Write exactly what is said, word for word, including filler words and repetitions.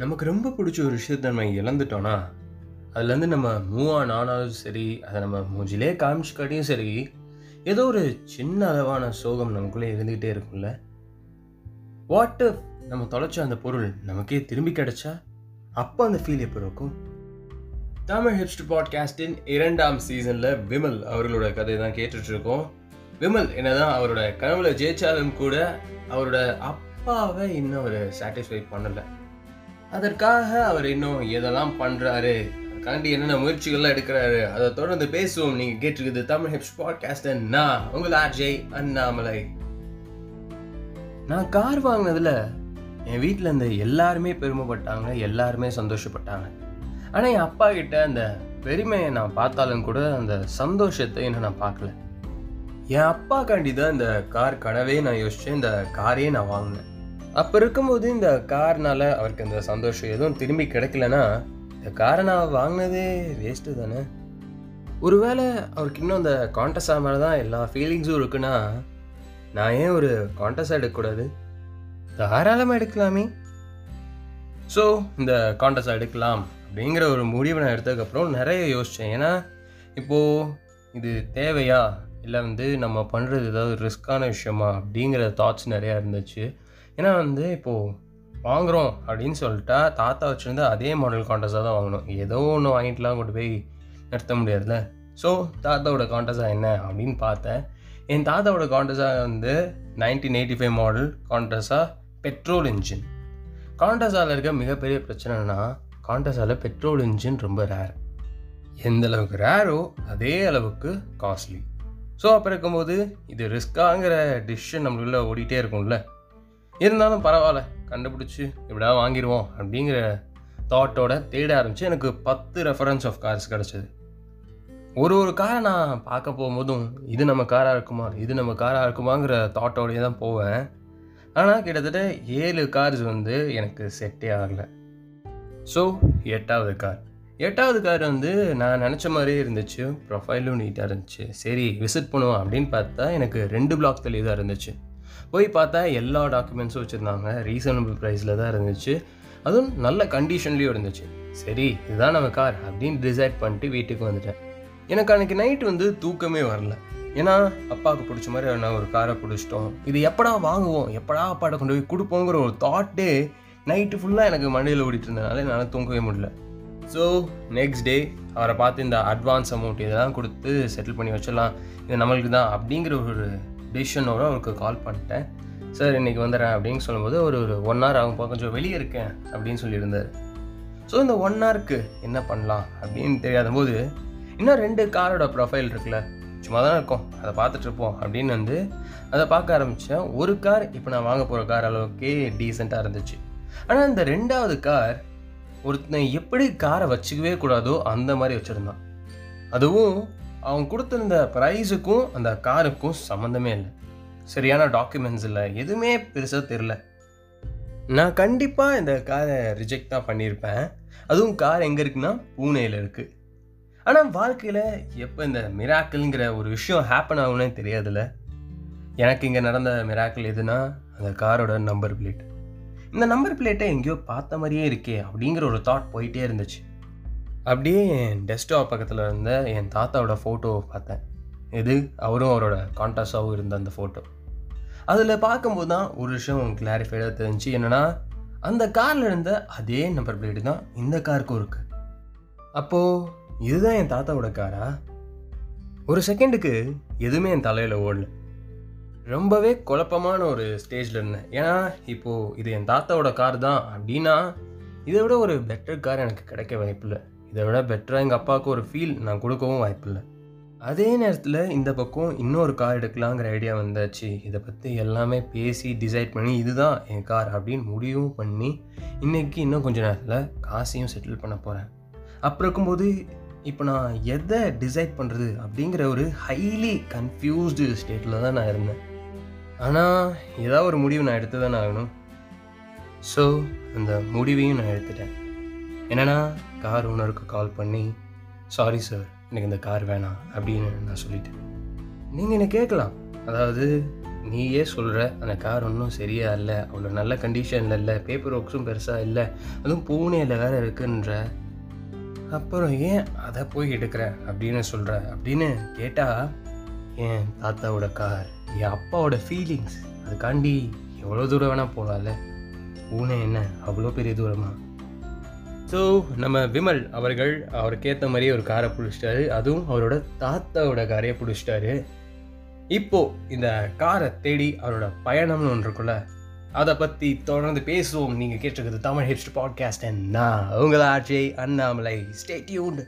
நமக்கு ரொம்ப பிடிச்ச ஒரு விஷயத்த நம்ம இழந்துட்டோம்னா அதுலேருந்து நம்ம மூவ் ஆன் ஆனாலும் சரி, அதை நம்ம மூஞ்சிலே காமிச்சுக்காட்டியும் சரி, ஏதோ ஒரு சின்ன அளவான சோகம் நமக்குள்ளே இருந்துக்கிட்டே இருக்கும்ல. வாட் இஃப் நம்ம தொலைச்ச அந்த பொருள் நமக்கே திரும்பி கிடைச்சா? அப்போ அந்த ஃபீல் எப்போ இருக்கும்? தமிழ் ஹிப்ஸ்டர் பாட்காஸ்டின் இரண்டாம் சீசனில் விமல் அவர்களோட கதை தான் கேட்டுட்ருக்கோம். விமல் என்னதான் அவரோட கனவுல ஜெயிச்சாலும் கூட அவரோட அப்பாவை இன்னும் அவர் சாட்டிஸ்ஃபை பண்ணலை. அதற்காக அவர் இன்னும் எதெல்லாம் பண்ணுறாரு, அதுக்காண்டி என்னென்ன முயற்சிகள்லாம் எடுக்கிறாரு, அதை தொடர்ந்து பேசுவோம். நீங்கள் கேட்டிருக்குது தமிழ் ஹிப்ஸ்டர் பாட்காஸ்ட். நான் உங்கள் ஆர்ஜே அண்ணாமலை. நான் கார் வாங்கினதில் என் வீட்டில் இந்த எல்லாருமே பெருமைப்பட்டாங்க, எல்லாருமே சந்தோஷப்பட்டாங்க. ஆனால் என் அப்பா கிட்ட அந்த பெருமையை நான் பார்த்தாலும் கூட அந்த சந்தோஷத்தை இன்னும் நான் பார்க்கல. என் அப்பாக்காண்டி தான் இந்த கார் கனவே நான் யோசித்தேன், இந்த காரையே நான் வாங்கினேன். அப்போ இருக்கும்போது இந்த கார்னால் அவருக்கு அந்த சந்தோஷம் எதுவும் திரும்பி கிடைக்கலன்னா இந்த காரை நான் வாங்கினதே வேஸ்ட்டு தானே. ஒருவேளை அவருக்கு இன்னும் அந்த காண்டஸா மேலே தான் எல்லா ஃபீலிங்ஸும் இருக்குன்னா நான் ஏன் ஒரு காண்டஸாக எடுக்கக்கூடாது? தாராளமாக எடுக்கலாமே. ஸோ இந்த காண்டஸாக எடுக்கலாம் அப்படிங்கிற ஒரு முடிவை நான் எடுத்ததுக்கப்புறம் நிறைய யோசித்தேன். ஏன்னா இப்போது இது தேவையா, இல்லை வந்து நம்ம பண்ணுறது ஏதாவது ரிஸ்க்கான விஷயமா அப்படிங்கிற தாட்ஸ் நிறையா இருந்துச்சு. ஏன்னா வந்து இப்போது வாங்குகிறோம் அப்படின்னு சொல்லிட்டா தாத்தா வச்சுருந்தா அதே மாடல் காண்டஸாக தான் வாங்கணும். ஏதோ ஒன்று வாங்கிட்டுலாம் கொண்டு போய் நிறுத்த முடியாதுல்ல. ஸோ தாத்தாவோட காண்டஸாக என்ன அப்படின்னு பார்த்தேன். என் தாத்தாவோட காண்டஸாக வந்து நைன்டீன் எயிட்டி ஃபைவ் மாடல் காண்டஸாக பெட்ரோல் இன்ஜின். காண்டஸாவில் இருக்க மிகப்பெரிய பிரச்சனைனா காண்டஸாவில் பெட்ரோல் இன்ஜின் ரொம்ப ரேர். எந்த அளவுக்கு ரேரோ அதே அளவுக்கு காஸ்ட்லி. ஸோ அப்போ இருக்கும்போது இது ரிஸ்க்காங்கிற டிசிஷன் நம்மளுக்குள்ளே ஓடிட்டே இருக்கும்ல. இருந்தாலும் பரவாயில்ல, கண்டுபிடிச்சி எப்படியா வாங்கிடுவோம் அப்படிங்கிற தாட்டோட தேட ஆரம்பித்து எனக்கு பத்து ரெஃபரன்ஸ் ஆஃப் கார்ஸ் கிடச்சிது. ஒரு ஒரு காரை நான் பார்க்க போகும்போதும் இது நம்ம காராக இருக்குமா, இது நம்ம காராக இருக்குமாங்கிற தாட்டோடையே தான் போவேன். ஆனால் கிட்டத்தட்ட ஏழு கார்ஸ் வந்து எனக்கு செட்டே ஆகலை. ஸோ எட்டாவது கார் எட்டாவது கார் வந்து நான் நினச்ச மாதிரியே இருந்துச்சு, ப்ரொஃபைலும் நீட்டாக இருந்துச்சு. சரி விசிட் பண்ணுவோம் அப்படின்னு பார்த்தா எனக்கு ரெண்டு பிளாக் தள்ளி தான் இருந்துச்சு. போய் பார்த்தா எல்லா டாக்குமெண்ட்ஸும் வச்சுருந்தாங்க, ரீசனபிள் ப்ரைஸில் தான் இருந்துச்சு, அதுவும் நல்ல கண்டிஷன்லேயும் இருந்துச்சு. சரி இதுதான் நம்ம கார் அப்படின்னு டிசைட் பண்ணிட்டு வீட்டுக்கு வந்துட்டேன். எனக்கு அன்றைக்கி நைட்டு வந்து தூக்கமே வரல. ஏன்னா அப்பாவுக்கு பிடிச்ச மாதிரி நான் ஒரு காரை பிடிச்சிட்டோம், இது எப்படா வாங்குவோம், எப்படா அப்பாட்ட கொண்டு போய் கொடுப்போங்கிற ஒரு தாட்டே நைட்டு ஃபுல்லாக எனக்கு மண்டையில் ஓடிட்டு இருந்ததுனால என்னால் தூங்கவே முடியல. ஸோ நெக்ஸ்ட் டே அவரை பார்த்து இந்த அட்வான்ஸ் அமௌண்ட் இதெல்லாம் கொடுத்து செட்டில் பண்ணி வச்சிடலாம், இது நம்மளுக்கு தான் அப்படிங்கிற ஒரு டிசிஷனோட அவருக்கு கால் பண்ணிட்டேன். சார் இன்றைக்கி வந்துடுறேன் அப்படின்னு சொல்லும்போது ஒரு ஒரு ஒன் ஹவர் ஆகும்பா, கொஞ்சம் வெளியே இருக்கேன் அப்படின்னு சொல்லியிருந்தார். ஸோ இந்த ஒன் ஹவருக்கு என்ன பண்ணலாம் அப்படின்னு தெரியாத போது இன்னும் ரெண்டு காரோட ப்ரொஃபைல் இருக்குல்ல, சும்மா தான் இருக்கும், அதை பார்த்துட்ருப்போம் அப்படின்னு வந்து அதை பார்க்க ஆரம்பித்தேன். ஒரு கார் இப்போ நான் வாங்க போகிற கார் அளவுக்கே டீசெண்டாக இருந்துச்சு. ஆனால் இந்த ரெண்டாவது கார் ஒருத்தன் எப்படி காரை வச்சுக்கவே கூடாதோ அந்த மாதிரி வச்சுருந்தான். அதுவும் அவங்க கொடுத்துருந்த ப்ரைஸுக்கும் அந்த காருக்கும் சம்மந்தமே இல்லை, சரியான டாக்குமெண்ட்ஸ் இல்லை, எதுவுமே பெருசாக தெரில. நான் கண்டிப்பாக இந்த காரை ரிஜெக்ட் தான் பண்ணியிருப்பேன். அதுவும் கார் எங்கே இருக்குன்னா பூனேயில் இருக்குது. ஆனால் வாழ்க்கையில் எப்போ இந்த மிராக்கிள்ங்கிற ஒரு விஷயம் ஹேப்பன் ஆகும்னே தெரியாதுல்ல. எனக்கு இங்கே நடந்த மிராக்கிள் எதுனா அந்த காரோட நம்பர் பிளேட். இந்த நம்பர் பிளேட்டை எங்கேயோ பார்த்த மாதிரியே இருக்கே அப்படிங்கிற ஒரு தாட் போயிட்டே இருந்துச்சு. அப்படியே என் டெஸ்க்டாப் பக்கத்தில் இருந்த என் தாத்தாவோட ஃபோட்டோவை பார்த்தேன். இது அவரும் அவரோட காண்டாஸாகவும் இருந்த அந்த ஃபோட்டோ. அதில் பார்க்கும்போது தான் ஒரு விஷயம் கிளாரிஃபைடாக தெரிஞ்சு, என்னென்னா அந்த காரில் இருந்த அதே நம்பர் பிளேட்டு தான் இந்த காருக்கும் இருக்குது. அப்போது இதுதான் என் தாத்தாவோட காரா? ஒரு செகண்டுக்கு எதுவுமே என் தலையில் ஓடல. ரொம்பவே குழப்பமான ஒரு ஸ்டேஜில் இருந்தேன். ஏன்னா இப்போது இது என் தாத்தாவோட கார் தான் அப்படின்னா இதை விட ஒரு பெட்டர் கார் எனக்கு கிடைக்க வாய்ப்பில்லை, இதை விட பெட்டராக எங்கள் அப்பாவுக்கு ஒரு ஃபீல் நான் கொடுக்கவும் வாய்ப்பில்லை. அதே நேரத்தில் இந்த பக்கம் இன்னொரு கார் எடுக்கலாங்கிற ஐடியா வந்தாச்சு. இதை பற்றி எல்லாமே பேசி டிசைட் பண்ணி இதுதான் என் கார் அப்படின்னு முடிவும் பண்ணி இன்றைக்கி இன்னும் கொஞ்சம் நேரத்தில் காசையும் செட்டில் பண்ண போகிறேன். அப்புறம் இருக்கும்போது இப்போ நான் எதை டிசைட் பண்ணுறது அப்படிங்கிற ஒரு ஹைலி கன்ஃபியூஸ்டு ஸ்டேட்டில் தான் நான் இருந்தேன். ஆனால் ஏதாவது ஒரு முடிவு நான் எடுத்து தானே ஆகணும். ஸோ அந்த முடிவையும் நான் எடுத்துட்டேன். என்னென்னா கார் ஓனருக்கு கால் பண்ணி, சாரி சார் எனக்கு இந்த கார் வேணாம் அப்படின்னு நான் சொல்லிட்டேன். நீங்கள் என்னை கேட்கலாம், அதாவது நீயே சொல்கிற அந்த கார் ஒன்றும் சரியாக இல்லை, அவ்வளோ நல்ல கண்டிஷனில் இல்லை, பேப்பர் ஒர்க்ஸும் பெருசாக இல்லை, அதுவும் பூனேயில் வேறு இருக்குன்ற, அப்புறம் ஏன் அதை போய் எடுக்கிற அப்படின்னு சொல்கிற அப்படின்னு கேட்டால், என் தாத்தாவோட கார், என் அப்பாவோட ஃபீலிங்ஸ், அதுக்காண்டி எவ்வளோ தூரம் வேணால் போகலாம்ல, பூனே என்ன அவ்வளோ பெரிய தூரமா? ஸோ நம்ம விமல் அவர்கள் அவருக்கேற்ற மாதிரியே ஒரு காரை பிடிச்சிட்டாரு, அதுவும் அவரோட தாத்தாவோட காரையே பிடிச்சிட்டாரு. இப்போது இந்த காரை தேடி அவரோட பயணம்னு ஒன்று இருக்குல்ல, அதை பற்றி தொடர்ந்து பேசுவோம். நீங்கள் கேட்டிருக்கிறது தமிழ் ஹிப்ஸ்டர் பாட்காஸ்ட், என்ன அவங்கள ஆர்ஜே அண்ணாமலை. Stay tuned.